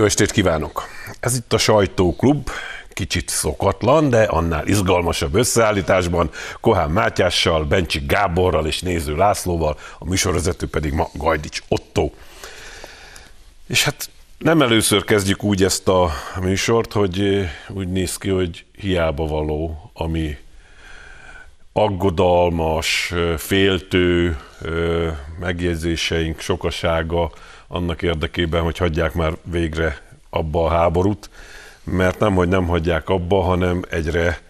Jó estét kívánok! Ez itt a Sajtóklub, kicsit szokatlan, de annál izgalmasabb összeállításban Kohán Mátyással, Bencsi Gáborral és Néző Lászlóval, a műsorvezető pedig ma Gajdics Ottó. És hát nem először kezdjük úgy ezt a műsort, hogy úgy néz ki, hogy hiába való, ami aggodalmas, féltő megjegyzéseink sokasága annak érdekében, hogy hagyják már végre abba a háborút, mert nemhogy nem hagyják abba, hanem egyre,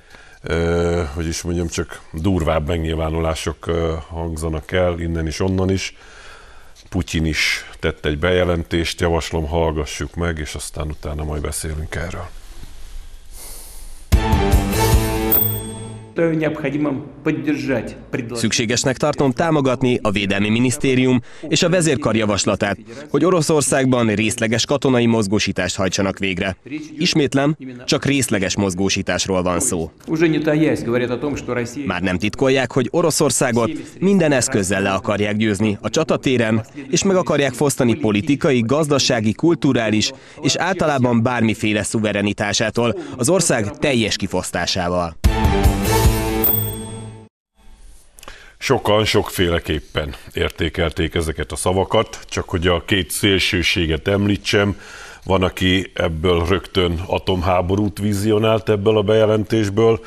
csak durvább megnyilvánulások hangzanak el, innen is, onnan is. Putyin is tett egy bejelentést, javaslom, hallgassuk meg, és aztán utána majd beszélünk erről. Szükségesnek tartom támogatni a Védelmi Minisztérium és a vezérkar javaslatát, hogy Oroszországban részleges katonai mozgósítást hajtsanak végre. Ismétlem, csak részleges mozgósításról van szó. Már nem titkolják, hogy Oroszországot minden eszközzel le akarják győzni a csatatéren, és meg akarják fosztani politikai, gazdasági, kulturális és általában bármiféle szuverenitásától, az ország teljes kifosztásával. Sokan sokféleképpen értékelték ezeket a szavakat, csak hogy a két szélsőséget említsem, van, aki ebből rögtön atomháborút vizionált ebből a bejelentésből,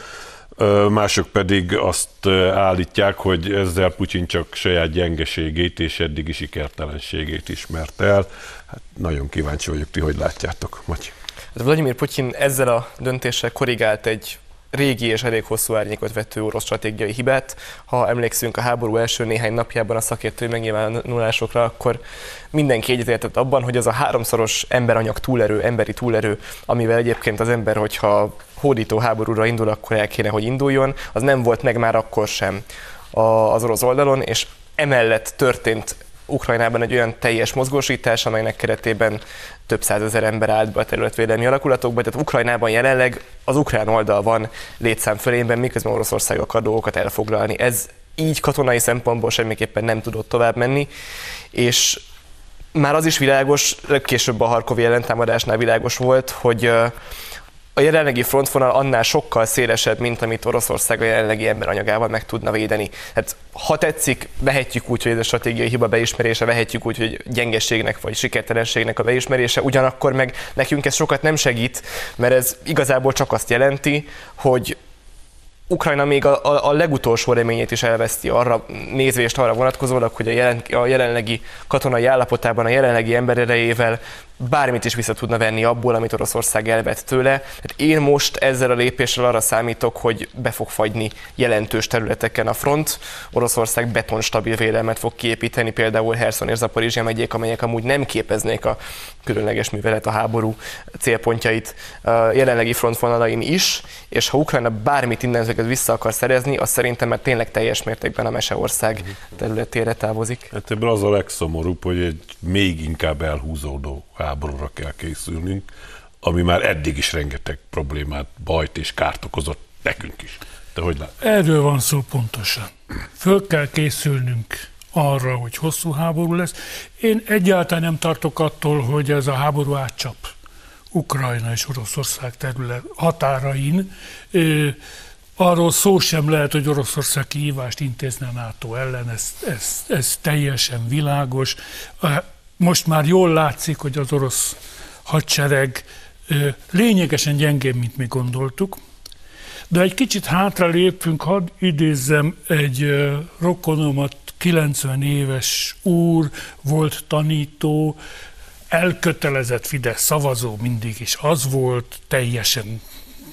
mások pedig azt állítják, hogy ezzel Putyin csak saját gyengeségét és eddigi sikertelenségét ismert el. Hát nagyon kíváncsi vagyok, ti hogy látjátok, Matyi. Vladimir Putyin ezzel a döntéssel korrigált egy régi és elég hosszú árnyékot vető orosz stratégiai hibát. Ha emlékszünk a háború első néhány napjában a szakértői megnyilvánulásokra, akkor mindenki egyetértett abban, hogy az a háromszoros emberanyag túlerő, emberi túlerő, amivel egyébként az ember, hogyha hódító háborúra indul, akkor el kéne, hogy induljon, az nem volt meg már akkor sem az orosz oldalon, és emellett történt Ukrajnában egy olyan teljes mozgósítás, amelynek keretében több százezer ember állt be a területvédelmi alakulatokba, tehát Ukrajnában jelenleg az ukrán oldal van létszám fölényben, miközben Oroszország akar dolgokat elfoglalni. Ez így katonai szempontból semmiképpen nem tudott tovább menni, és már az is világos, később a harkovi ellentámadásnál világos volt, hogy a jelenlegi frontvonal annál sokkal szélesebb, mint amit Oroszország a jelenlegi emberanyagával meg tudna védeni. Hát, ha tetszik, vehetjük úgy, hogy ez a stratégiai hiba beismerése, vehetjük úgy, hogy gyengeségnek vagy sikertelenségnek a beismerése, ugyanakkor meg nekünk ez sokat nem segít, mert ez igazából csak azt jelenti, hogy Ukrajna még a legutolsó reményét is elveszti arra nézvést, arra vonatkozólag, hogy a jelenlegi katonai állapotában, a jelenlegi embererejével bármit is vissza tudna venni abból, amit Oroszország elvett tőle. Hát én most ezzel a lépéssel arra számítok, hogy be fog fagyni jelentős területeken a front. Oroszország betonstabil védelmet fog kiépíteni, például Herszon és Zaporizsja megyék, amelyek amúgy nem képeznék a különleges művelet a háború célpontjait jelenlegi frontvonalain is, és ha Ukrajna bármit innentől vissza akar szerezni, az szerintem már tényleg teljes mértékben a Meseország területére távozik. Hát ebből az a legszomorúbb, hogy egy még inkább elhúzódó háborúra kell készülnünk, ami már eddig is rengeteg problémát, bajt és kárt okozott nekünk is. De hogy látod? Erről van szó pontosan. Föl kell készülnünk arra, hogy hosszú háború lesz. Én egyáltalán nem tartok attól, hogy ez a háború átcsap Ukrajna és Oroszország terület határain. Arról szó sem lehet, hogy Oroszország kihívást intézne a NATO ellen, ez teljesen világos. Most már jól látszik, hogy az orosz hadsereg lényegesen gyengébb, mint mi gondoltuk. De egy kicsit hátra lépünk, hadd idézzem egy rokonomat, 90 éves úr, volt tanító, elkötelezett Fidesz szavazó, mindig is az volt, teljesen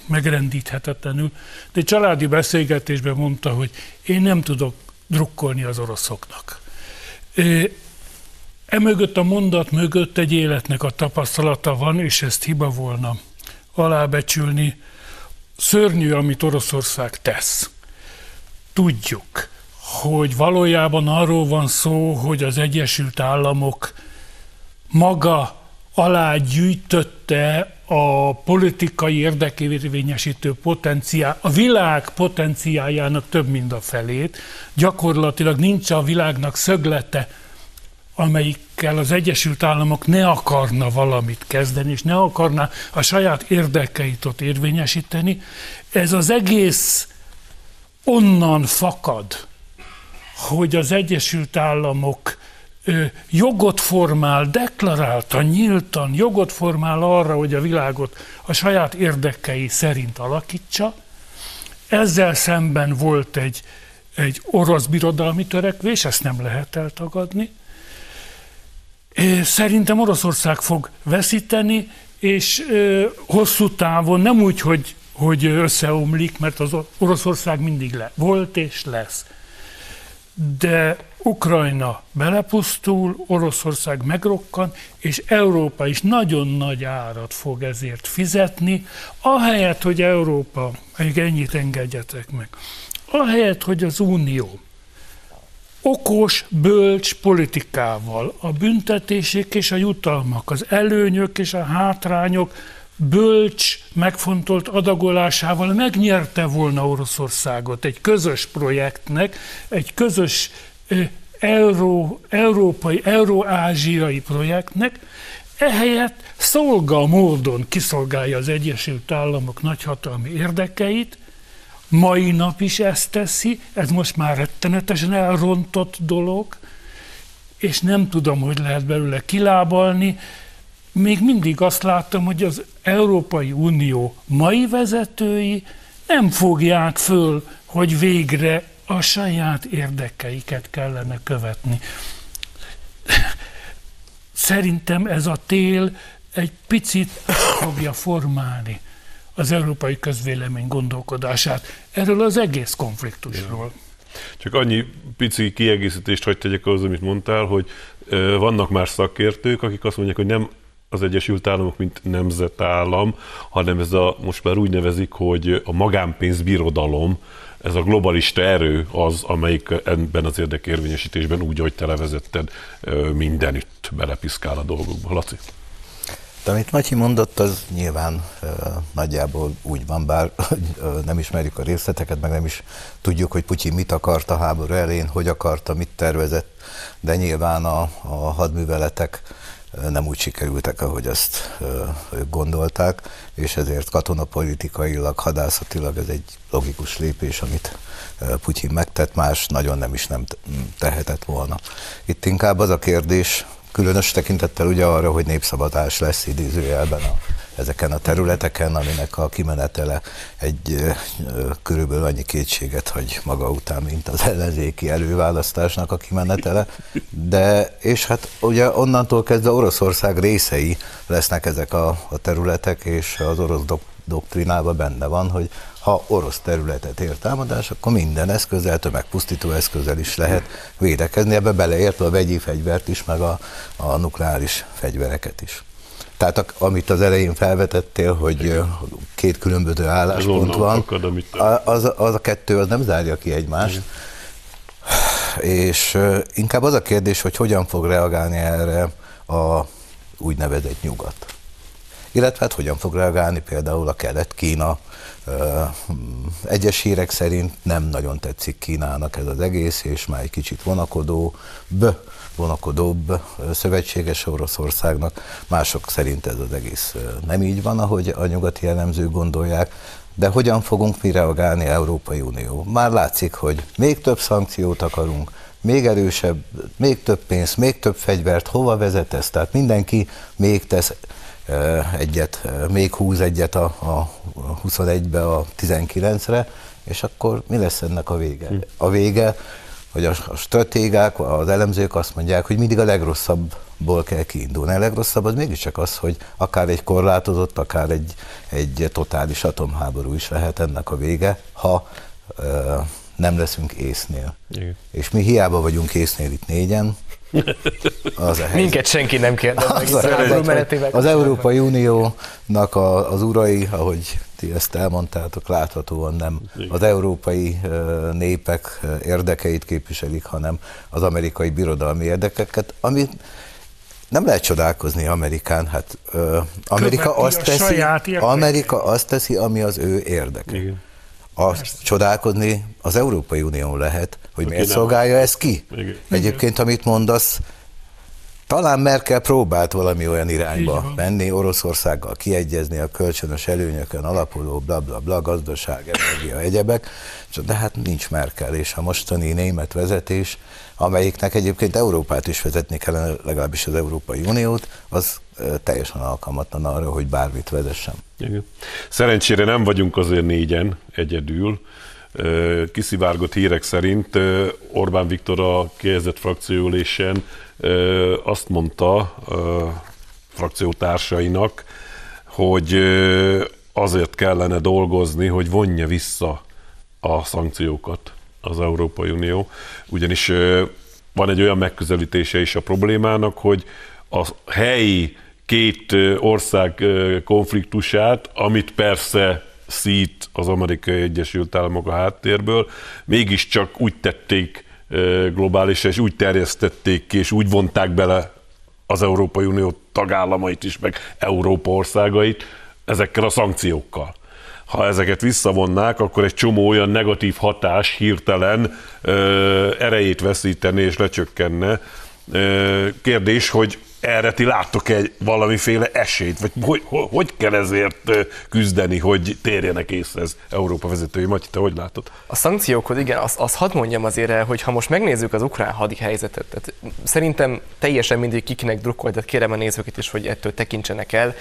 megrendíthetetlenül. De egy családi beszélgetésben mondta, hogy én nem tudok drukkolni az oroszoknak. Emögött a mondat mögött egy életnek a tapasztalata van, és ezt hiba volna alábecsülni. Szörnyű, amit Oroszország tesz. Tudjuk, hogy valójában arról van szó, hogy az Egyesült Államok maga alá gyűjtötte a politikai érdekérvényesítő potenciál, a világ potenciáljának több mint a felét. Gyakorlatilag nincs a világnak szöglete amelyikkel az Egyesült Államok ne akarna valamit kezdeni, és ne akarná a saját érdekeit ott érvényesíteni. Ez az egész onnan fakad, hogy az Egyesült Államok jogot formál, deklaráltan, nyíltan jogot formál arra, hogy a világot a saját érdekei szerint alakítsa. Ezzel szemben volt egy orosz birodalmi törekvés, ezt nem lehet eltagadni. Szerintem Oroszország fog veszíteni, és hosszú távon nem úgy, hogy összeomlik, mert az Oroszország mindig volt és lesz. De Ukrajna belepusztul, Oroszország megrokkan, és Európa is nagyon nagy árat fog ezért fizetni, ahelyett, hogy Európa, még ennyit engedjetek meg, ahelyett, hogy az Unió okos, bölcs politikával a büntetések és a jutalmak, az előnyök és a hátrányok bölcs, megfontolt adagolásával megnyerte volna Oroszországot egy közös projektnek, egy közös európai, euró-ázsiai projektnek, ehelyett szolgamódon kiszolgálja az Egyesült Államok nagyhatalmi érdekeit, mai nap is ezt teszi, ez most már rettenetesen elrontott dolog, és nem tudom, hogy lehet belőle kilábalni. Még mindig azt látom, hogy az Európai Unió mai vezetői nem fogják föl, hogy végre a saját érdekeiket kellene követni. Szerintem ez a tél egy picit fogja formálni az európai közvélemény gondolkodását erről az egész konfliktusról. Csak annyi pici kiegészítést hagy tegyek ahhoz, amit mondtál, hogy vannak már szakértők, akik azt mondják, hogy nem az Egyesült Államok, mint nemzetállam, hanem ez a, most már úgy nevezik, hogy a magánpénzbirodalom, ez a globalista erő az, amelyik ebben az érdekérvényesítésben úgy, ahogy te levezetted, mindenütt belepiszkál a dolgokba. Laci? De amit Matyi mondott, az nyilván nagyjából úgy van, bár nem ismerjük a részleteket, meg nem is tudjuk, hogy Putyin mit akart a háború elején, hogy akarta, mit tervezett, de nyilván a hadműveletek nem úgy sikerültek, ahogy azt ők gondolták, és ezért katonapolitikailag, hadászatilag ez egy logikus lépés, amit Putyin megtett, más nagyon nem tehetett volna. Itt inkább az a kérdés, különös tekintettel ugye arra, hogy népszabadás lesz idézőjelben ezeken a területeken, aminek a kimenetele egy körülbelül annyi kétséget hagy maga után, mint az ellenzéki előválasztásnak a kimenetele. De, és hát ugye onnantól kezdve Oroszország részei lesznek ezek a területek, és az orosz doktrinában benne van, hogy ha orosz területet ér támadás, akkor minden eszközzel, tömegpusztító eszközzel is lehet védekezni, ebbe beleértve a vegyi fegyvert is, meg a nukleáris fegyvereket is. Tehát amit az elején felvetettél, hogy igen, két különböző álláspont van, akad, az a kettő az nem zárja ki egymást. Igen. És inkább az a kérdés, hogy hogyan fog reagálni erre a úgynevezett nyugat. Illetve hát hogyan fog reagálni például a Kelet-Kína. Egyes hírek szerint nem nagyon tetszik Kínának ez az egész, és már egy kicsit vonakodóbb szövetséges Oroszországnak. Mások szerint ez az egész nem így van, ahogy a nyugati elemzők gondolják, de hogyan fogunk mi reagálni Európai Unió? Már látszik, hogy még több szankciót akarunk, még erősebb, még több pénzt, még több fegyvert, hova vezet ez? Tehát mindenki még tesz egyet, még húz egyet a 21-be, a 19-re, és akkor mi lesz ennek a vége? A vége, hogy a stratégák, az elemzők azt mondják, hogy mindig a legrosszabbból kell kiindulni. A legrosszabb az mégiscsak az, hogy akár egy korlátozott, akár egy totális atomháború is lehet ennek a vége, ha nem leszünk észnél. Igen. És mi hiába vagyunk észnél itt négyen, minket senki nem kérdez. Az Európai Uniónak az urai, ahogy ti ezt elmondtátok, láthatóan nem az európai népek érdekeit képviselik, hanem az amerikai birodalmi érdekeket, amit nem lehet csodálkozni Amerikán. Hát, Amerika azt teszi, ami az ő érdeke. Igen. Csodálkozni az Európai Unión lehet, hogy miért szolgálja ez ki. Egyébként, amit mondasz, Talán Merkel próbált valami olyan irányba menni, Oroszországgal kiegyezni a kölcsönös előnyökön alapuló blablabla, gazdaság, energia, egyebek, de hát nincs Merkel, és a mostani német vezetés, amelyiknek egyébként Európát is vezetni kellene, legalábbis az Európai Uniót, az teljesen alkalmatlan arra, hogy bármit vezessen. Igen. Szerencsére nem vagyunk azért négyen egyedül. Kiszivárgott hírek szerint Orbán Viktor a kihelyezett frakcióülésen azt mondta frakciótársainak, hogy azért kellene dolgozni, hogy vonja vissza a szankciókat az Európai Unió. Ugyanis van egy olyan megközelítése is a problémának, hogy a helyi két ország konfliktusát, amit persze szít az Amerikai Egyesült Államok a háttérből, mégiscsak úgy tették globálisra, és úgy terjesztették ki, és úgy vonták bele az Európai Unió tagállamait is, meg Európa országait ezekkel a szankciókkal. Ha ezeket visszavonnák, akkor egy csomó olyan negatív hatás hirtelen erejét veszíteni és lecsökkenne. Kérdés, hogy erre ti láttok egy valamiféle esélyt, vagy hogy kell ezért küzdeni, hogy térjenek észre az Európa vezetői? Matyi, te hogy látod? A szankciókhoz, igen, azt hadd mondjam azért el, hogy ha most megnézzük az ukrán hadihelyzetet, tehát szerintem teljesen mindig kikinek drukkol, tehát kérem a nézőket is, hogy ettől tekintsenek el.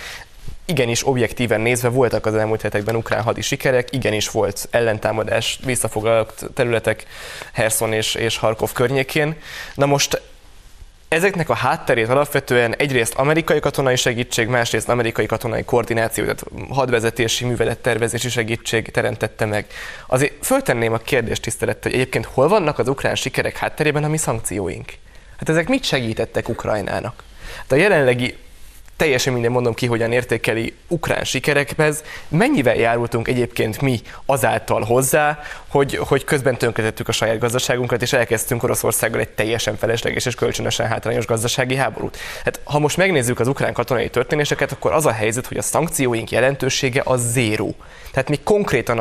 Igenis objektíven nézve voltak az elmúlt hetekben ukrán hadi sikerek, igenis volt ellentámadás, visszafoglalt területek Herszon és Harkov környékén. Na most ezeknek a hátterét alapvetően egyrészt amerikai katonai segítség, másrészt amerikai katonai koordináció, tehát hadvezetési, művelettervezési segítség teremtette meg. Azért föltenném a kérdést tisztelettel, hogy egyébként hol vannak az ukrán sikerek hátterében a mi szankcióink? Hát ezek mit segítettek Ukrajnának? Hát a jelenlegi, teljesen minden mondom ki, hogyan értékeli ukrán sikerekhez, mennyivel járultunk egyébként mi azáltal hozzá, hogy közben tönkretettük a saját gazdaságunkat, és elkezdtünk Oroszországgal egy teljesen felesleges és kölcsönösen hátrányos gazdasági háborút. Hát, ha most megnézzük az ukrán katonai történéseket, akkor az a helyzet, hogy a szankcióink jelentősége az zéró. Tehát mi konkrétan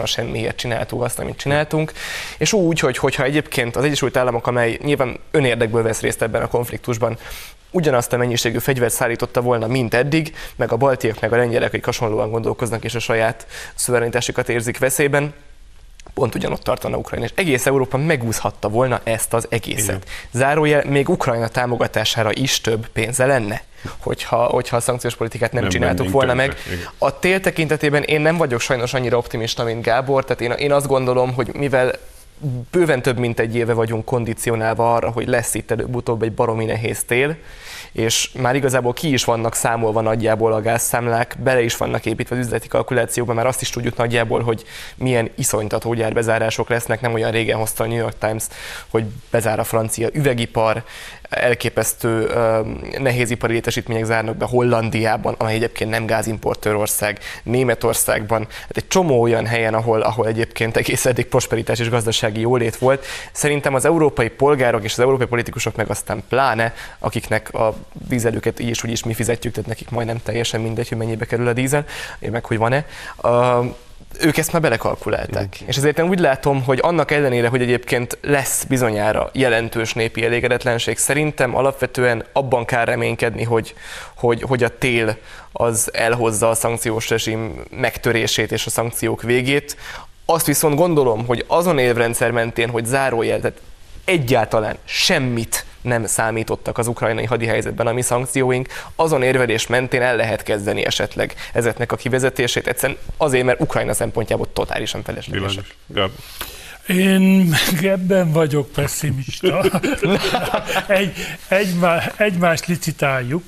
a semmiért csináltuk azt, amit csináltunk, és úgy, hogyha egyébként az Egyesült Államok, amely nyilván önérdekből vesz részt ebben a konfliktusban, ugyanazt a mennyiségű fegyvert szállította volna, mint eddig, meg a baltiak, meg a lengyelek, akik hasonlóan gondolkoznak és a saját szuverenitásukat érzik veszélyben, pont ugyanott tartana Ukrajna, és egész Európa megúszhatta volna ezt az egészet. Zárójel, még Ukrajna támogatására is több pénze lenne, hogyha a szankciós politikát nem csináltuk volna meg. A tél tekintetében én nem vagyok sajnos annyira optimista, mint Gábor, tehát én azt gondolom, hogy mivel bőven több mint egy éve vagyunk kondicionálva arra, hogy lesz itt előbb-utóbb egy baromi nehéz tél, és már igazából ki is vannak számolva nagyjából a gázszámlák, bele is vannak építve az üzleti kalkulációban, már azt is tudjuk nagyjából, hogy milyen iszonytató gyárbezárások lesznek. Nem olyan régen hozta a New York Times, hogy bezár a francia üvegipar, elképesztő nehézipari létesítmények zárnak be Hollandiában, amely egyébként nem gázimportőr ország, Németországban, hát egy csomó olyan helyen, ahol egyébként egész eddig prosperitás és gazdasági jólét volt. Szerintem az európai polgárok és az európai politikusok meg aztán pláne, akiknek a dízelüket így és úgy is mi fizetjük, tehát nekik majdnem teljesen mindegy, hogy mennyibe kerül a dízel, meg hogy van-e, ők ezt már belekalkulálták. És ezért én úgy látom, hogy annak ellenére, hogy egyébként lesz bizonyára jelentős népi elégedetlenség, szerintem alapvetően abban kell reménykedni, hogy a tél az elhozza a szankciós rezsim megtörését és a szankciók végét. Azt viszont gondolom, hogy azon évrendszer mentén, hogy zárójel, tehát egyáltalán semmit nem számítottak az ukrajnai hadihelyzetben a mi szankcióink, azon érvelés mentén el lehet kezdeni esetleg ezeknek a kivezetését, egyszerűen azért, mert Ukrajna szempontjából totálisan feleslegesek. Én ebben vagyok pessimista. Egymást licitáljuk.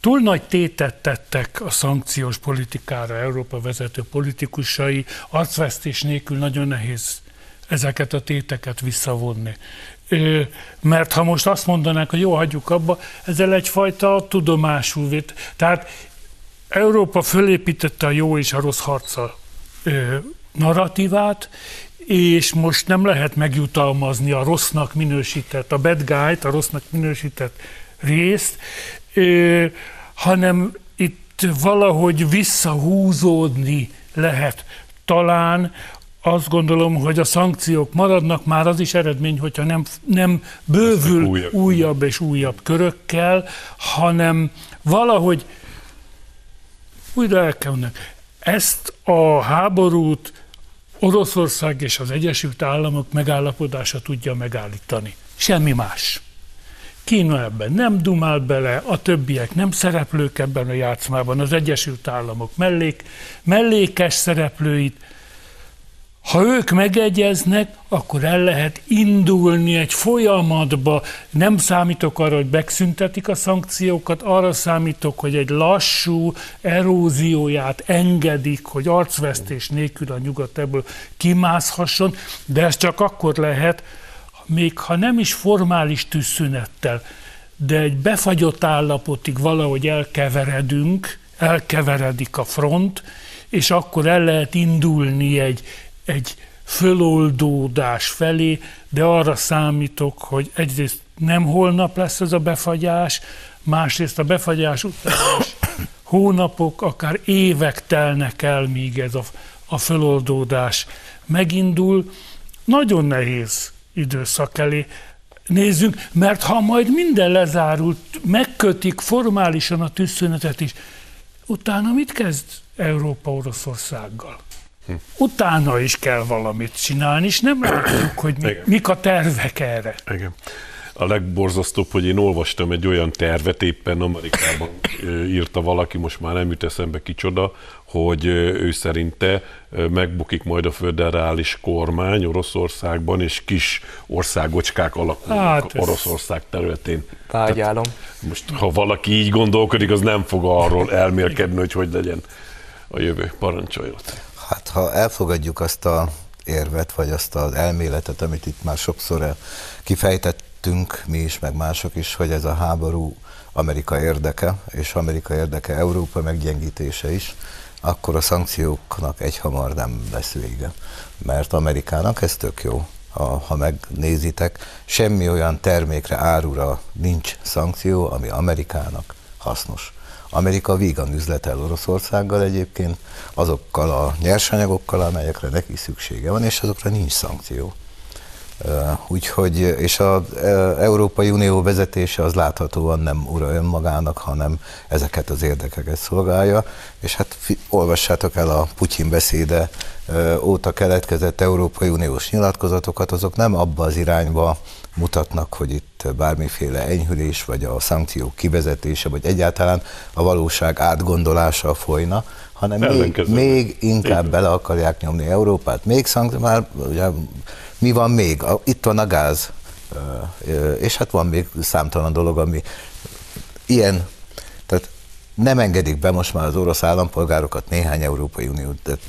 Túl nagy tétet tettek a szankciós politikára Európa vezető politikusai, arcvesztés nélkül nagyon nehéz ezeket a téteket visszavonni. Mert ha most azt mondanák, hogy jó, hagyjuk abba, ezzel egyfajta tudomású vét. Tehát Európa fölépítette a jó és a rossz harca narratívát, és most nem lehet megjutalmazni a rossznak minősített, a bad guy-t, a rossznak minősített részt, hanem itt valahogy visszahúzódni lehet talán Azt gondolom, hogy a szankciók maradnak, már az is eredmény, hogyha nem bővül újabb és újabb körökkel, hanem valahogy újra elkelnek. Ezt a háborút Oroszország és az Egyesült Államok megállapodása tudja megállítani. Semmi más. Kína ebben nem dumál bele, a többiek nem szereplők ebben a játszmában, az Egyesült Államok mellékes szereplőit. Ha ők megegyeznek, akkor el lehet indulni egy folyamatba. Nem számítok arra, hogy megszüntetik a szankciókat, arra számítok, hogy egy lassú erózióját engedik, hogy arcvesztés nélkül a nyugat ebből kimászhasson, de ez csak akkor lehet, még ha nem is formális tűzszünettel, de egy befagyott állapotig valahogy elkeveredik a front, és akkor el lehet indulni egy föloldódás felé, de arra számítok, hogy egyrészt nem holnap lesz ez a befagyás, másrészt a befagyás után hónapok, akár évek telnek el, míg ez a föloldódás megindul. Nagyon nehéz időszak elé nézzünk, mert ha majd minden lezárult, megkötik formálisan a tűzszünetet is, utána mit kezd Európa Oroszországgal? Utána is kell valamit csinálni, és nem látjuk, hogy mik a tervek erre. Igen. A legborzasztóbb, hogy én olvastam egy olyan tervet, éppen Amerikában írta valaki, most már nem jut eszembe kicsoda, hogy ő szerinte megbukik majd a föderális kormány Oroszországban, és kis országocskák alakulnak Oroszország területén. Vágyálom. Most, ha valaki így gondolkodik, az nem fog arról elmélkedni, hogy hogy legyen a jövő. Parancsoljatok. Hát, ha elfogadjuk azt az érvet, vagy azt az elméletet, amit itt már sokszor kifejtettünk mi is, meg mások is, hogy ez a háború Amerika érdeke, és Amerika érdeke Európa meggyengítése is, akkor a szankcióknak egyhamar nem lesz vége. Mert Amerikának ez tök jó, ha megnézitek. Semmi olyan termékre, árura nincs szankció, ami Amerikának hasznos. Amerika vígan üzletel Oroszországgal egyébként, azokkal a nyersanyagokkal, amelyekre neki szüksége van, és azokra nincs szankció. Úgyhogy, és az Európai Unió vezetése az láthatóan nem ura önmagának, hanem ezeket az érdekeket szolgálja, és hát olvassátok el a Putyin beszéde óta keletkezett Európai Uniós nyilatkozatokat, azok nem abba az irányba mutatnak, hogy itt bármiféle enyhülés, vagy a szankciók kivezetése, vagy egyáltalán a valóság átgondolása folyna, hanem még inkább bele akarják nyomni Európát. Még már ugye, mi van még? Itt van a gáz, és hát van még számtalan dolog, ami ilyen, tehát nem engedik be most már az orosz állampolgárokat néhány Európai Unió, tehát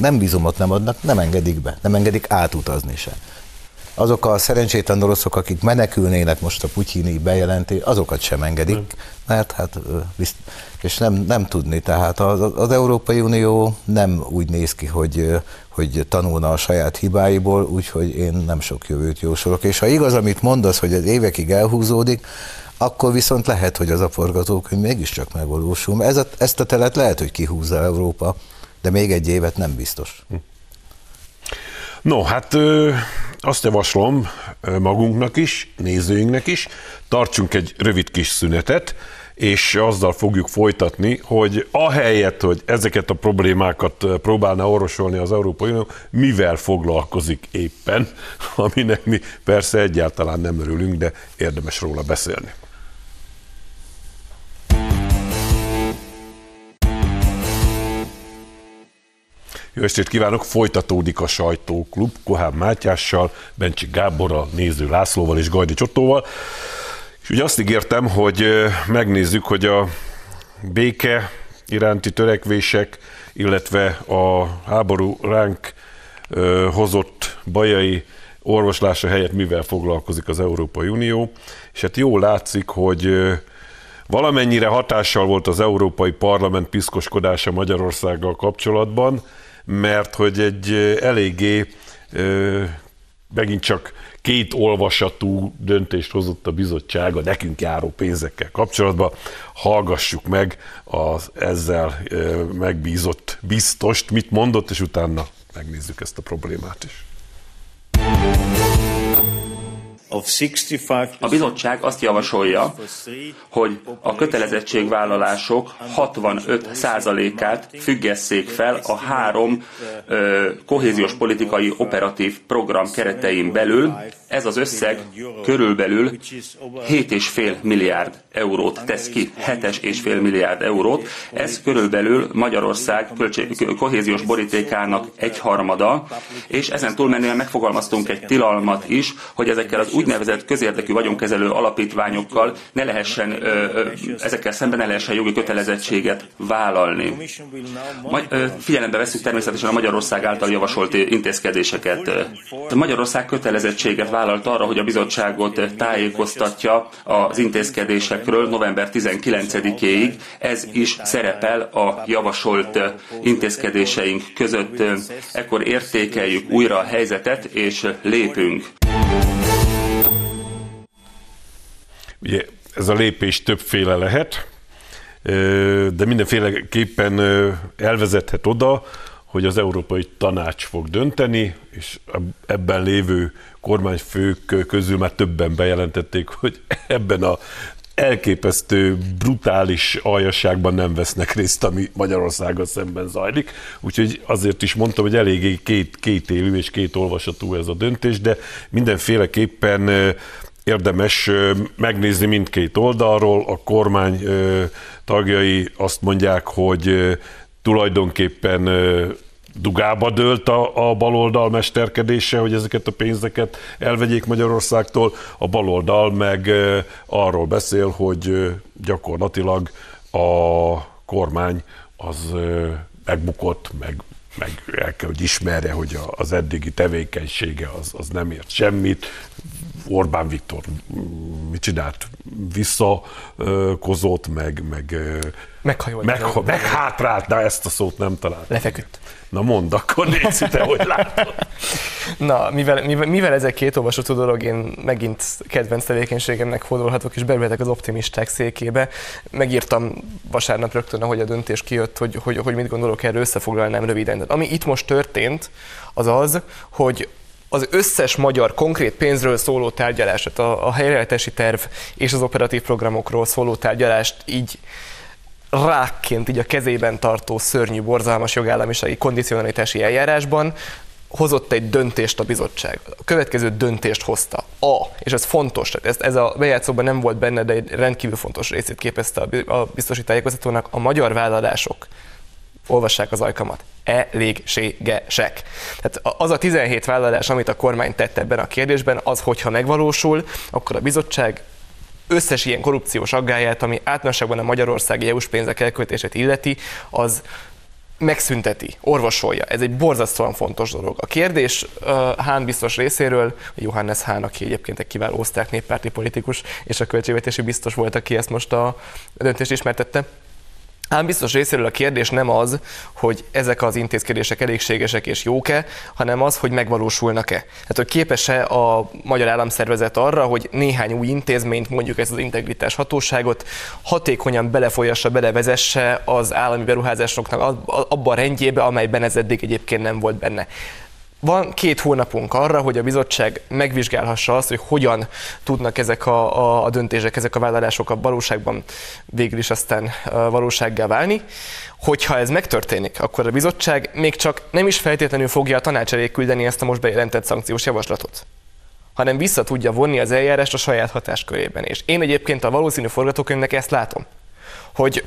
nem vízumot nem adnak, nem engedik be, nem engedik átutazni se. Azok a szerencsétlen oroszok, akik menekülnének most a putyini bejelentés, azokat sem engedik, mert hát, és nem tudni. Tehát az Európai Unió nem úgy néz ki, hogy tanulna a saját hibáiból, úgyhogy én nem sok jövőt jósolok. És ha igaz, amit mondasz, hogy ez évekig elhúzódik, akkor viszont lehet, hogy az a forgatókönyv mégiscsak megvalósul. Ezt a telet lehet, hogy kihúzza Európa, de még egy évet nem biztos. No, hát azt javaslom magunknak is, nézőinknek is, tartsunk egy rövid kis szünetet, és azzal fogjuk folytatni, hogy ahelyett, hogy ezeket a problémákat próbálna orvosolni az Európai Unió, mivel foglalkozik éppen, aminek mi persze egyáltalán nem örülünk, de érdemes róla beszélni. Jó estét kívánok! Folytatódik a Sajtóklub Kohán Mátyással, Bencsi Gáborral, Néző Lászlóval és Varga Judittal. És ugye azt ígértem, hogy megnézzük, hogy a béke iránti törekvések, illetve a háború ránk hozott bajai orvoslása helyett mivel foglalkozik az Európai Unió. És hát jól látszik, hogy valamennyire hatással volt az Európai Parlament piszkoskodása Magyarországgal kapcsolatban, mert hogy egy eléggé megint csak két olvasatú döntést hozott a bizottság a nekünk járó pénzekkel kapcsolatban. Hallgassuk meg az ezzel megbízott biztost, mit mondott, és utána megnézzük ezt a problémát is. A bizottság azt javasolja, hogy a kötelezettségvállalások 65%-át függesszék fel a 3 kohéziós politikai operatív program keretein belül. Ez az összeg körülbelül 7,5 milliárd eurót tesz ki, 7,5 milliárd eurót. Ez körülbelül Magyarország kohéziós borítékának egyharmada, és ezen túlmenően megfogalmaztunk egy tilalmat is, hogy ezekkel az úgynevezett közérdekű vagyonkezelő alapítványokkal ne lehessen, ezekkel szemben ne lehessen jogi kötelezettséget vállalni. Figyelembe veszünk természetesen a Magyarország által javasolt intézkedéseket. Magyarország kötelezettséget vállalt arra, hogy a bizottságot tájékoztatja az intézkedésekről november 19-éig. Ez is szerepel a javasolt intézkedéseink között. Ekkor értékeljük újra a helyzetet és lépünk. Ugye ez a lépés többféle lehet, de mindenféleképpen elvezethet oda, hogy az Európai Tanács fog dönteni, és ebben lévő kormányfők közül már többen bejelentették, hogy ebben a elképesztő, brutális aljasságban nem vesznek részt, ami Magyarországgal szemben zajlik. Úgyhogy azért is mondtam, hogy eléggé kétélű és kétolvasatú ez a döntés, de mindenféleképpen érdemes megnézni mindkét oldalról. A kormány tagjai azt mondják, hogy tulajdonképpen dugába dőlt a baloldal mesterkedése, hogy ezeket a pénzeket elvegyék Magyarországtól. A baloldal meg arról beszél, hogy gyakorlatilag a kormány az megbukott, meg el kell, hogy ismerje, hogy az eddigi tevékenysége az nem ért semmit. Orbán Viktor mit csinált? Visszakozott, meghátrált, de ezt a szót nem talált. Lefeküdt. Na mondd, akkor nézd, te hogy látod. Na, mivel ez egy kétolvasatú dolog, én megint kedvenc tevékenységemnek fordulhatok, és beülhetek az optimisták székébe. Megírtam vasárnap rögtön, ahogy a döntés kijött, hogy mit gondolok erről, összefoglalnám röviden. Ami itt most történt, az az, hogy az összes magyar konkrét pénzről szóló tárgyalását, a helyreállítási terv és az operatív programokról szóló tárgyalást így rákként így a kezében tartó szörnyű, borzalmas jogállamisági kondicionalitási eljárásban hozott egy döntést a bizottság. A következő döntést hozta. És ez fontos, ez a bejátszóban nem volt benne, de egy rendkívül fontos részét képezte a biztosi tájékoztatónak. A magyar vállalások, olvassák az ajkamat, elégségesek. Tehát az a 17 vállalás, amit a kormány tett ebben a kérdésben, az, hogyha megvalósul, akkor a bizottság összes ilyen korrupciós aggályát, ami általánosságban a magyarországi EU-s pénzek elköltését illeti, az megszünteti, orvosolja. Ez egy borzasztóan fontos dolog. A kérdés Hahn biztos részéről, Johannes Hahn, aki egyébként egy kiváló osztrák néppárti politikus, és a költségvetési biztos volt, aki ezt most a döntést ismertette. Ám biztos részéről a kérdés nem az, hogy ezek az intézkedések elégségesek és jók-e, hanem az, hogy megvalósulnak-e. Hát, hogy képes-e a magyar államszervezet arra, hogy néhány új intézményt, mondjuk ezt az integritás hatóságot hatékonyan belefolyassa, belevezesse az állami beruházásoknak abba a rendjébe, amelyben ez eddig egyébként nem volt benne. Van 2 hónapunk arra, hogy a bizottság megvizsgálhassa azt, hogy hogyan tudnak ezek a döntések, ezek a vállalások a valóságban végül is aztán valósággá válni. Hogyha ez megtörténik, akkor a bizottság még csak nem is feltétlenül fogja a tanács elé küldeni ezt a most bejelentett szankciós javaslatot, hanem vissza tudja vonni az eljárást a saját hatáskörében. És én egyébként a valószínű forgatókönyvnek ezt látom, hogy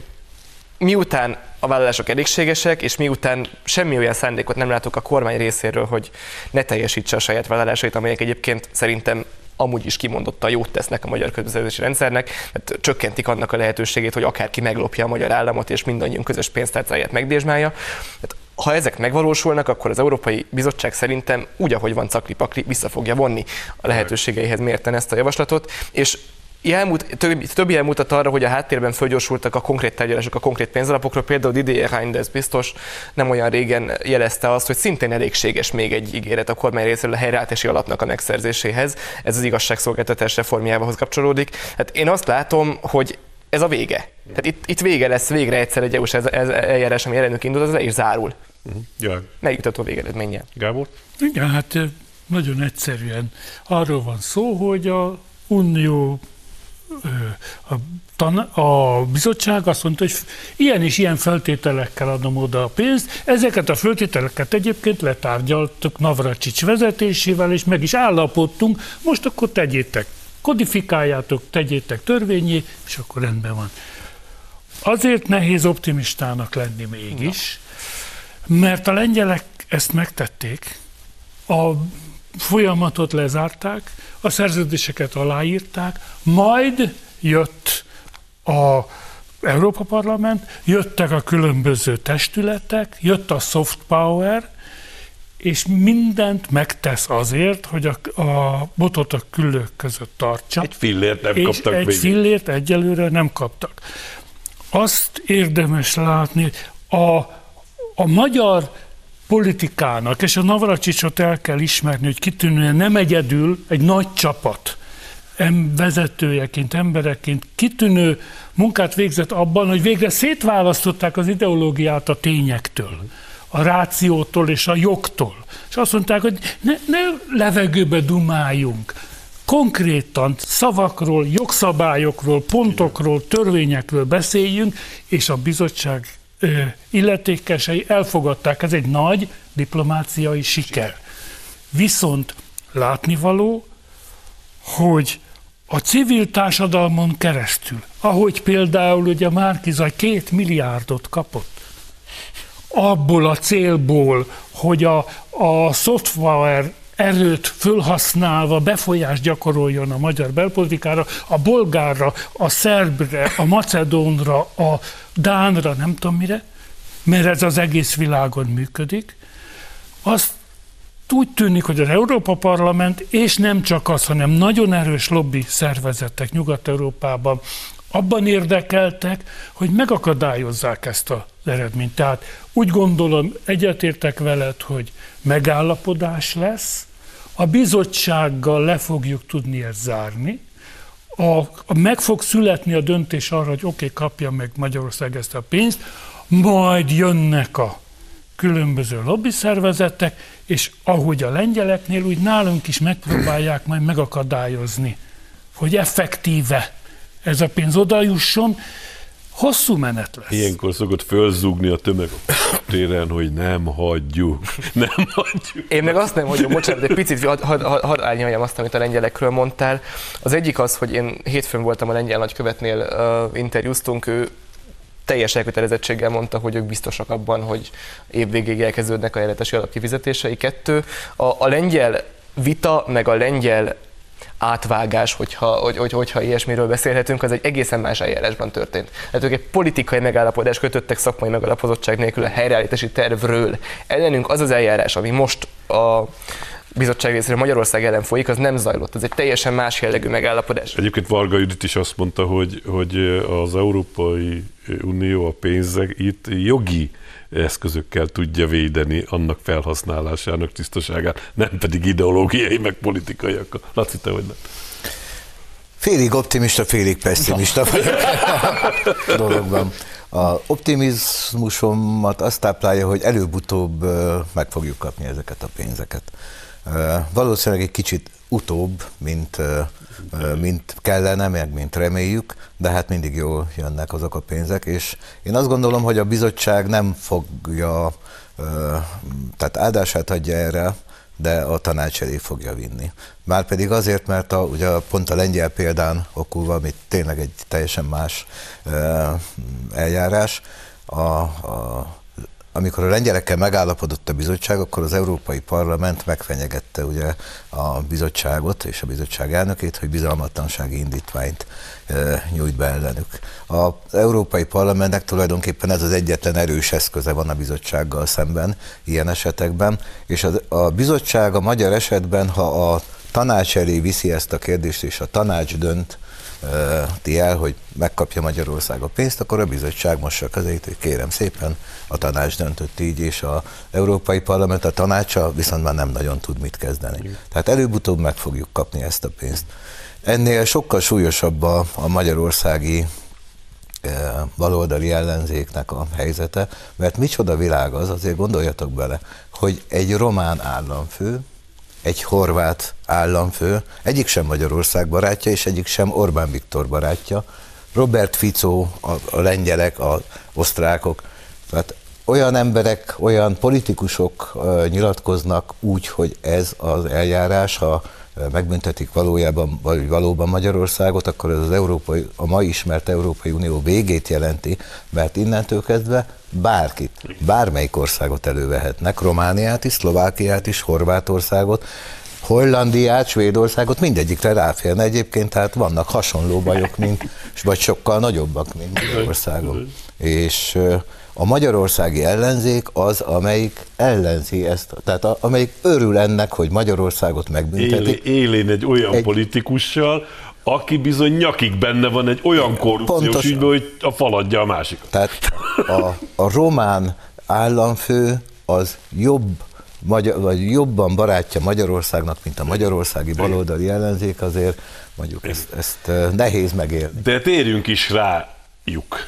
miután a vállalások elégségesek, és miután semmi olyan szándékot nem látok a kormány részéről, hogy ne teljesítse a saját vállalásait, amelyek egyébként szerintem amúgy is kimondottan jót tesznek a magyar közbeszerzési rendszernek, mert csökkentik annak a lehetőségét, hogy akárki meglopja a magyar államot, és mindannyiunk közös pénztárcáját megdésmálja. Ha ezek megvalósulnak, akkor az Európai Bizottság szerintem úgy, ahogy van cakli-pakli, vissza fogja vonni a lehetőségeihez mérten ezt a javaslatot, és több jel mutat arra, hogy a háttérben fölgyorsultak a konkrét tárgyalások, a konkrét pénzalapokról. Például Didier Reynders biztos nem olyan régen jelezte azt, hogy szintén elégséges még egy ígéret a kormány részéről a helyreállítási alapnak a megszerzéséhez. Ez az igazságszolgáltatás reformjához kapcsolódik. Hát én azt látom, hogy ez a vége. Tehát itt vége lesz végre egyszer egy EU-s eljárás, ami ellenük indult, az le is zárul. Megjutott a végeredménye. Gábor? Igen, hát nagyon egyszerűen arról van szó, hogy a Unió, a bizottság azt mondta, hogy ilyen és ilyen feltételekkel adom oda a pénzt. Ezeket a feltételeket egyébként letárgyaltuk Navracsics vezetésével, és meg is állapodtunk, most akkor tegyétek, kodifikáljátok, tegyétek törvényi, és akkor rendben van. Azért nehéz optimistának lenni mégis, mert a lengyelek ezt megtették, a folyamatot lezárták, a szerződéseket aláírták, majd jött az Európa Parlament, jöttek a különböző testületek, jött a soft power, és mindent megtesz azért, hogy a botot a küllők között tartsa. Egy fillért nem kaptak végül. Egy fillért egyelőre nem kaptak. Azt érdemes látni, a magyar politikának, és a Navracsicsot el kell ismerni, hogy kitűnően nem egyedül, egy nagy csapat vezetőjeként, embereként kitűnő munkát végzett abban, hogy végre szétválasztották az ideológiát a tényektől, a rációtól és a jogtól. És azt mondták, hogy ne levegőbe dumáljunk, konkrétan szavakról, jogszabályokról, pontokról, törvényekről beszéljünk, és a bizottság illetékesei elfogadták. Ez egy nagy diplomáciai siker. Viszont látnivaló, hogy a civil társadalmon keresztül, ahogy például ugye Márki-Zay 2 milliárdot kapott, abból a célból, hogy a szoftver erőt fölhasználva befolyást gyakoroljon a magyar belpolitikára, a bolgárra, a szerbre, a macedónra, a dánra, nem tudom mire, mert ez az egész világon működik, azt úgy tűnik, hogy az Európa Parlament, és nem csak az, hanem nagyon erős lobby szervezetek Nyugat-Európában abban érdekeltek, hogy megakadályozzák ezt az eredményt. Tehát úgy gondolom, egyetértek veled, hogy megállapodás lesz, a bizottsággal le fogjuk tudni ezt zárni, meg fog születni a döntés arra, hogy oké, kapja meg Magyarország ezt a pénzt, majd jönnek a különböző lobby szervezetek, és ahogy a lengyeleknél, úgy nálunk is megpróbálják majd megakadályozni, hogy effektíve ez a pénz odajusson, hosszú menet lesz. Ilyenkor szokott fölzúgni a tömeg téren, hogy nem hagyjuk, nem hagyjuk. Én meg azt nem hagyom, bocsánat, egy picit hadd árnyaljam azt, amit a lengyelekről mondtál. Az egyik az, hogy én hétfőn voltam a lengyel nagykövetnél, interjúztunk, ő teljes elkötelezettséggel mondta, hogy ők biztosak abban, hogy évvégéig elkezdődnek a jelentesi alapkifizetései. 2. A lengyel vita, meg a lengyel átvágás, hogyha ilyesmiről beszélhetünk, az egy egészen más eljárásban történt. Tehát ők egy politikai megállapodást kötöttek szakmai megalapozottság nélkül a helyreállítási tervről. Ellenünk az az eljárás, ami most a bizottság részéről Magyarország ellen folyik, az nem zajlott. Ez egy teljesen más jellegű megállapodás. Egyébként Varga Judit is azt mondta, hogy az Európai Unió a pénzek itt jogi eszközökkel tudja védeni annak felhasználásának tisztaságát, nem pedig ideológiai, meg politikaiakkal. Laci, te hogy nem? Félig optimista, félig pessimista vagyok a dologban. A optimizmusomat azt táplálja, hogy előbb-utóbb meg fogjuk kapni ezeket a pénzeket. Valószínűleg egy kicsit utóbb, mint kellene, meg mint reméljük, de hát mindig jól jönnek azok a pénzek, és én azt gondolom, hogy a bizottság nem fogja, tehát áldását adja erre, de a tanács elé fogja vinni. Márpedig azért, mert ugye pont a lengyel példán okulva, ami tényleg egy teljesen más eljárás, amikor a lengyelekkel megállapodott a bizottság, akkor az Európai Parlament megfenyegette ugye a bizottságot és a bizottság elnökét, hogy bizalmatlansági indítványt nyújt be ellenük. Az Európai Parlamentnek tulajdonképpen ez az egyetlen erős eszköze van a bizottsággal szemben ilyen esetekben, és a bizottság a magyar esetben, ha a tanács elé viszi ezt a kérdést, és a tanács dönt el, hogy megkapja Magyarország a pénzt, akkor a bizottság mossa a kezét, hogy kérem szépen, a tanács döntött így, és az Európai Parlament, a tanácsa viszont már nem nagyon tud mit kezdeni. Tehát előbb-utóbb meg fogjuk kapni ezt a pénzt. Ennél sokkal súlyosabb a magyarországi baloldali ellenzéknek a helyzete, mert micsoda világ az, azért gondoljatok bele, hogy egy román államfő, egy horvát államfő, egyik sem Magyarország barátja, és egyik sem Orbán Viktor barátja, Robert Fico, a lengyelek, az osztrákok, tehát olyan emberek, olyan politikusok nyilatkoznak úgy, hogy ez az eljárás, ha megbüntetik valóban Magyarországot, akkor ez az európai, a mai ismert Európai Unió végét jelenti, mert innentől kezdve bárkit, bármelyik országot elővehetnek, Romániát is, Szlovákiát is, Horvátországot, Hollandiát, Svédországot, mindegyikre ráférne egyébként, tehát vannak hasonló bajok, vagy sokkal nagyobbak, mint Magyarországon. És a magyarországi ellenzék az, amelyik ellenzi ezt, tehát amelyik örül ennek, hogy Magyarországot megbüntetik. Élén egy olyan politikussal, aki bizony nyakig benne van egy olyan korrupciós ügyben, hogy a faladja a másikat. Tehát a román államfő az jobban barátja Magyarországnak, mint a magyarországi baloldali ellenzék, azért mondjuk ezt nehéz megérni. De térjünk is rájuk,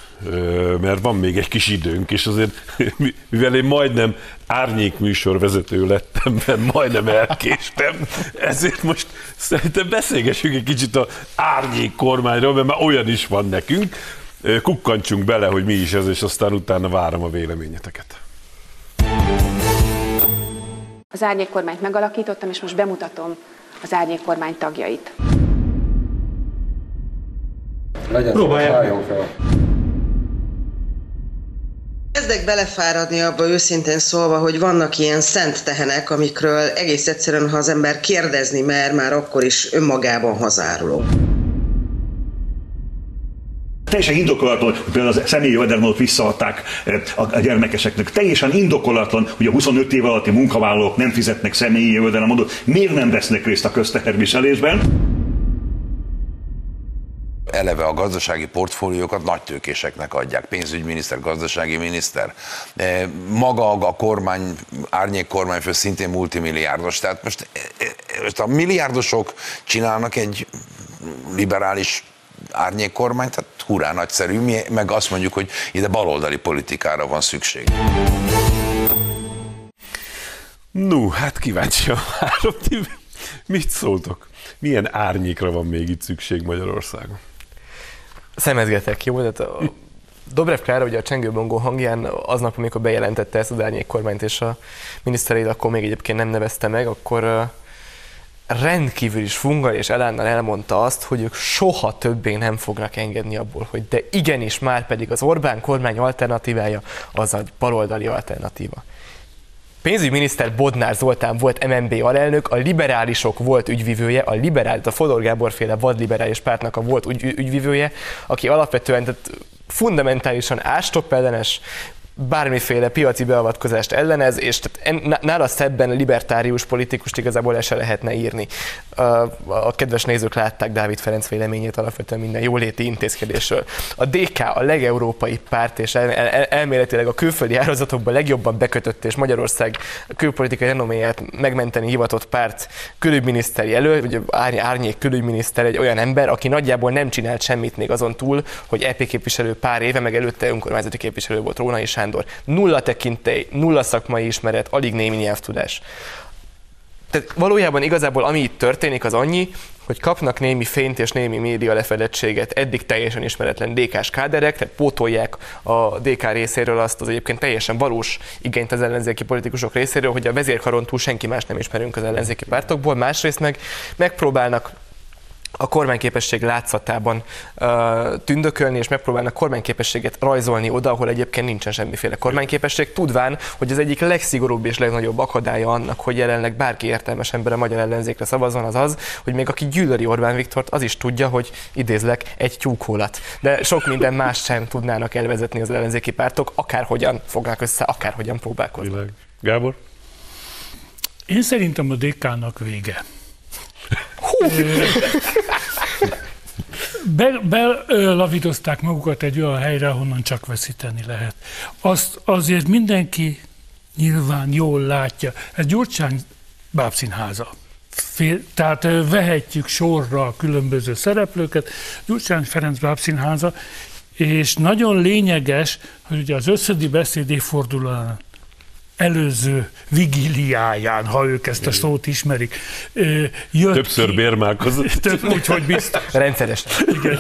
mert van még egy kis időnk, és azért, mivel én majdnem árnyékműsorvezető lettem, mert majdnem elkéstem, ezért most szerintem beszélgessünk egy kicsit az árnyék kormányról, mert már olyan is van nekünk. Kukkantsunk bele, hogy mi is ez, és aztán utána várom a véleményeteket. Az árnyék kormányt megalakítottam, és most bemutatom az árnyék kormány tagjait. Próbálják! Kezdek belefáradni abba, őszintén szólva, hogy vannak ilyen szent tehenek, amikről egész egyszerűen, ha az ember kérdezni mer, már akkor is önmagában hazáruló. Teljesen indokolatlan, hogy például az személyi jövedelmet visszaadták a gyermekeseknek. Teljesen indokolatlan, hogy a 25 év alatti munkavállalók nem fizetnek személyi jövedelemadót. Miért nem vesznek részt a közteherviselésben? Eleve a gazdasági portfóliókat nagy tőkéseknek adják. Pénzügyminiszter, gazdasági miniszter. Maga a kormány, árnyék kormányfő szintén multimilliárdos. Tehát most a milliárdosok csinálnak egy liberális árnyék kormány, tehát hurrá nagyszerű, mi meg azt mondjuk, hogy ide baloldali politikára van szükség. No, hát kíváncsian várom, mit szóltok? Milyen árnyékra van még itt szükség Magyarországon? Szemezgetek, jó? Tehát a Dobrev Klára ugye a csengőbongó hangján aznap, amikor bejelentette ezt az árnyék kormányt, és a miniszterét akkor még egyébként nem nevezte meg, akkor rendkívül is funggal és elánnal elmondta azt, hogy ők soha többé nem fognak engedni abból, hogy de igenis, már pedig az Orbán kormány alternatívája az a baloldali alternatíva. Pénzügyminiszter Bodnár Zoltán volt MNB alelnök, a liberálisok volt ügyvivője, a Fodor Gábor féle vadliberális pártnak a volt ügyvivője, aki alapvetően, tehát fundamentálisan ástoppellenes, bármiféle piaci beavatkozást ellenez, és nála szebben libertárius politikust igazából el se lehetne írni. A kedves nézők látták Dávid Ferenc véleményét alapvetően minden jóléti intézkedésről. A DK a legeurópai párt, és elméletileg a külföldi árazatokban legjobban bekötött, és Magyarország külpolitikai renoméját megmenteni hivatott párt külügyminiszter jelölt, ugye árnyék külügyminiszter egy olyan ember, aki nagyjából nem csinált semmit még azon túl, hogy EP képviselő pár éve, meg előtte önkormányzati képviselő volt Rónai Sándor. Nulla tekintély, nulla szakmai ismeret, alig némi nyelvtudás. Tehát valójában igazából ami itt történik, az annyi, hogy kapnak némi fényt és némi média lefedettséget eddig teljesen ismeretlen DK-s káderek, tehát pótolják a DK részéről azt az egyébként teljesen valós igényt az ellenzéki politikusok részéről, hogy a vezérkaron túl senki más nem ismerünk az ellenzéki pártokból, másrészt meg megpróbálnak a kormányképesség látszatában tündökölni, és megpróbálnak kormányképességet rajzolni oda, ahol egyébként nincsen semmiféle kormányképesség, tudván, hogy az egyik legszigorúbb és legnagyobb akadálya annak, hogy jelenleg bárki értelmes ember a magyar ellenzékre szavazzon, az az, hogy még aki gyűlöli Orbán Viktort, az is tudja, hogy idézlek, egy tyúkholat. De sok minden más sem tudnának elvezetni az ellenzéki pártok, akárhogyan fognak össze, akárhogyan próbálkozni. Gábor? Én szerintem a DK-nak vége. Belavírozták magukat egy olyan helyre, ahonnan csak veszíteni lehet. Azt azért mindenki nyilván jól látja. Ez Gyurcsány bábszínháza. Tehát vehetjük sorra a különböző szereplőket. Gyurcsány Ferenc bábszínháza És nagyon lényeges, hogy ugye az összödi beszéd évfordulóján előző vigíliáján, ha ők ezt a szót ismerik, jött többször ki, bérmálkozott. Úgyhogy biztos. Rendszeres. Igen.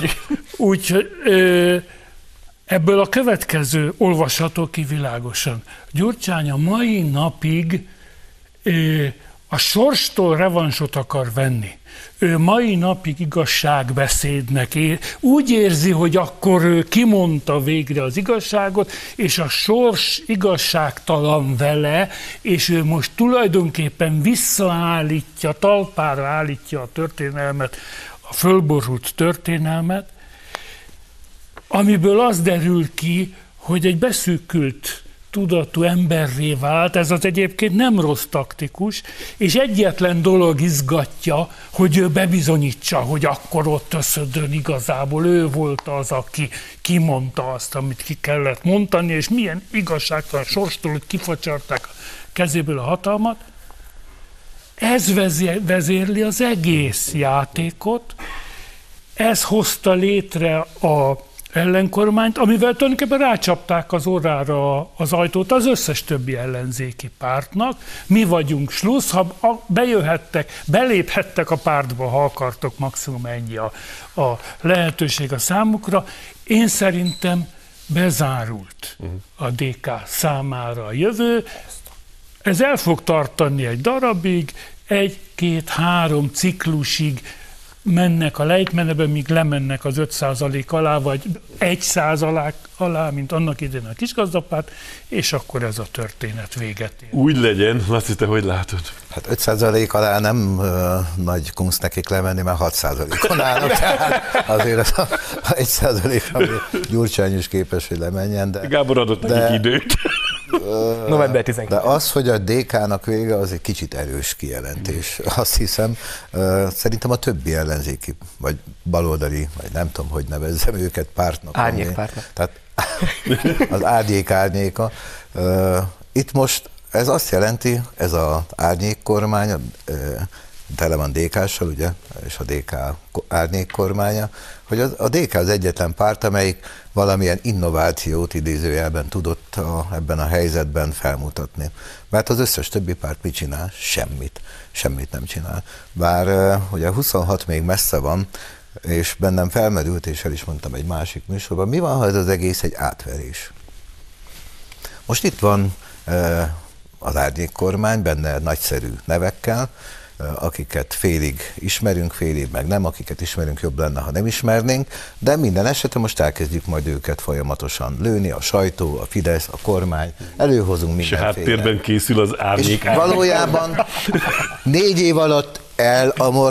Úgyhogy ebből a következő olvasható ki világosan. Gyurcsány a mai napig a sorstól revansot akar venni. Ő mai napig igazságbeszédnek él. Úgy érzi, hogy akkor ő kimondta végre az igazságot, és a sors igazságtalan vele, és ő most tulajdonképpen visszaállítja, talpára állítja a történelmet, a fölborult történelmet, amiből az derül ki, hogy egy beszűkült tudatú emberré vált, ez az egyébként nem rossz taktikus, és egyetlen dolog izgatja, hogy ő bebizonyítsa, hogy akkor ott összödön igazából ő volt az, aki kimondta azt, amit ki kellett mondani, és milyen igazságtalan sorstól, hogy kifacsarták a kezéből a hatalmat. Ez vezérli az egész játékot, ez hozta létre a ellenkormányt, amivel tulajdonképpen rácsapták az orrára az ajtót az összes többi ellenzéki pártnak. Mi vagyunk slussz, ha bejöhettek, beléphettek a pártba, ha akartok, maximum ennyi a lehetőség a számukra. Én szerintem bezárult a DK számára a jövő. Ez el fog tartani egy darabig, egy-két-három ciklusig mennek a lejtmenetben, míg lemennek az 5% alá, vagy 1% alá, mint annak idején a kisgazdapárt, és akkor ez a történet véget ér. Úgy legyen, Laci, te hogy látod? Hát 5% alá nem nagy kunst nekik lemenni, mert 6%-on állnak, tehát azért az a 1%, ami Gyurcsány is képes, hogy lemenjen. De, Gábor adott nekik időt. November 19. De az, hogy a DK-nak vége, az egy kicsit erős kijelentés. Azt hiszem, szerintem a többi ellenzéki, vagy baloldali, vagy nem tudom, hogy nevezzem őket, pártnak. Árnyékpártnak. Tehát az árnyék árnyéka. Itt most ez azt jelenti, ez az árnyékkormánya, tele van DK-ssal, ugye, és a DK árnyékkormánya, hogy a DK az egyetlen párt, amelyik valamilyen innovációt idézőjelben tudott ebben a helyzetben felmutatni. Mert az összes többi párt mit csinál? Semmit. Semmit nem csinál. Bár ugye 26 még messze van, és bennem felmerült, és el is mondtam egy másik műsorban, mi van, ha ez az egész egy átverés? Most itt van az árnyékkormány, benne nagyszerű nevekkel, akiket félig ismerünk, félig meg nem, akiket ismerünk, jobb lenne, ha nem ismernénk, de minden esetben most elkezdjük majd őket folyamatosan lőni, a sajtó, a Fidesz, a kormány, előhozunk mindenféle. És háttérben készül az árnyék. És valójában 4 év alatt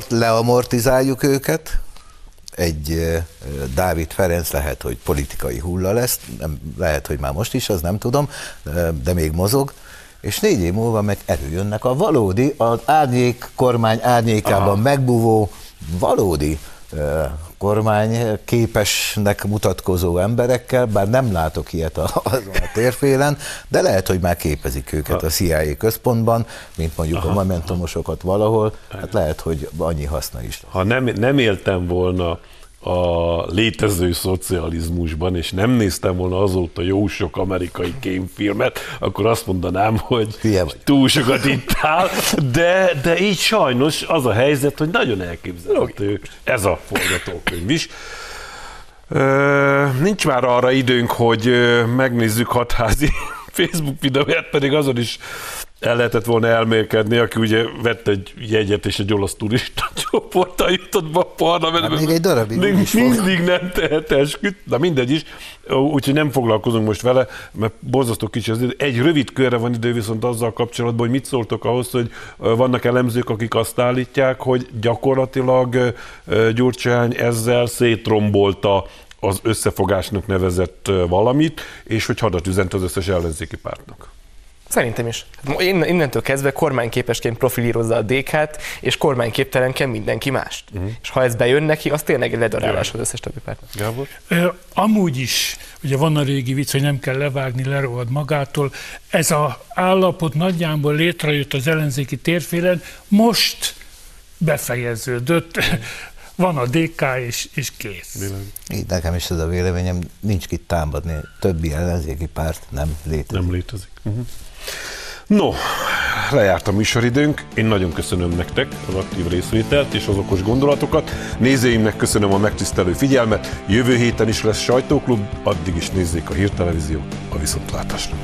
leamortizáljuk őket. Egy Dávid Ferenc lehet, hogy politikai hulla lesz, lehet, hogy már most is, az nem tudom, de még mozog. És 4 év múlva meg előjönnek a valódi, az árnyékkormány árnyékában megbúvó, valódi kormányképesnek mutatkozó emberekkel, bár nem látok ilyet azon a térfélen, de lehet, hogy már képezik őket a CIA központban, mint mondjuk a momentumosokat valahol, hát lehet, hogy annyi haszna is. Ha nem éltem volna a létező szocializmusban, és nem néztem volna azóta jó sok amerikai kémfilmet, akkor azt mondanám, hogy túl sokat itt áll, de így sajnos az a helyzet, hogy nagyon elképzelhető ez a forgatókönyv is. Nincs már arra időnk, hogy megnézzük Hatházi Facebook videóját, pedig azon is el lehetett volna elmélkedni, aki ugye vett egy jegyet, és egy olasz turista csoporttal jutott be a parlamentbe. Még egy darabig mindig nem tehet esküt, de mindegy is, úgyhogy nem foglalkozunk most vele, mert borzasztó kicsi az idő. Egy rövid körre van idő viszont azzal kapcsolatban, hogy mit szóltok ahhoz, hogy vannak elemzők, akik azt állítják, hogy gyakorlatilag Gyurcsány ezzel szétrombolta az összefogásnak nevezett valamit, és hogy hadat üzent az összes ellenzéki pártnak. Szerintem is. Innentől kezdve kormányképesként profilírozza a DK-t, és kormányképtelenként mindenki mást. És ha ez bejön neki, az tényleg egy ledarálás az összes többi pártnak. Gábor? Amúgy is, ugye van a régi vicc, hogy nem kell levágni, lerohad magától. Ez az állapot nagyjából létrejött az ellenzéki térfélen, most befejeződött. van a DK és kész. Így nekem is ez a véleményem, nincs kit támadni, többi ellenzéki párt nem létezik. Nem létezik. Uh-huh. No, lejárt a műsoridőnk, én nagyon köszönöm nektek az aktív részvételt és az okos gondolatokat, nézőimnek köszönöm a megtisztelő figyelmet, jövő héten is lesz Sajtóklub, addig is nézzék a Hírtelevíziót, a viszontlátásra!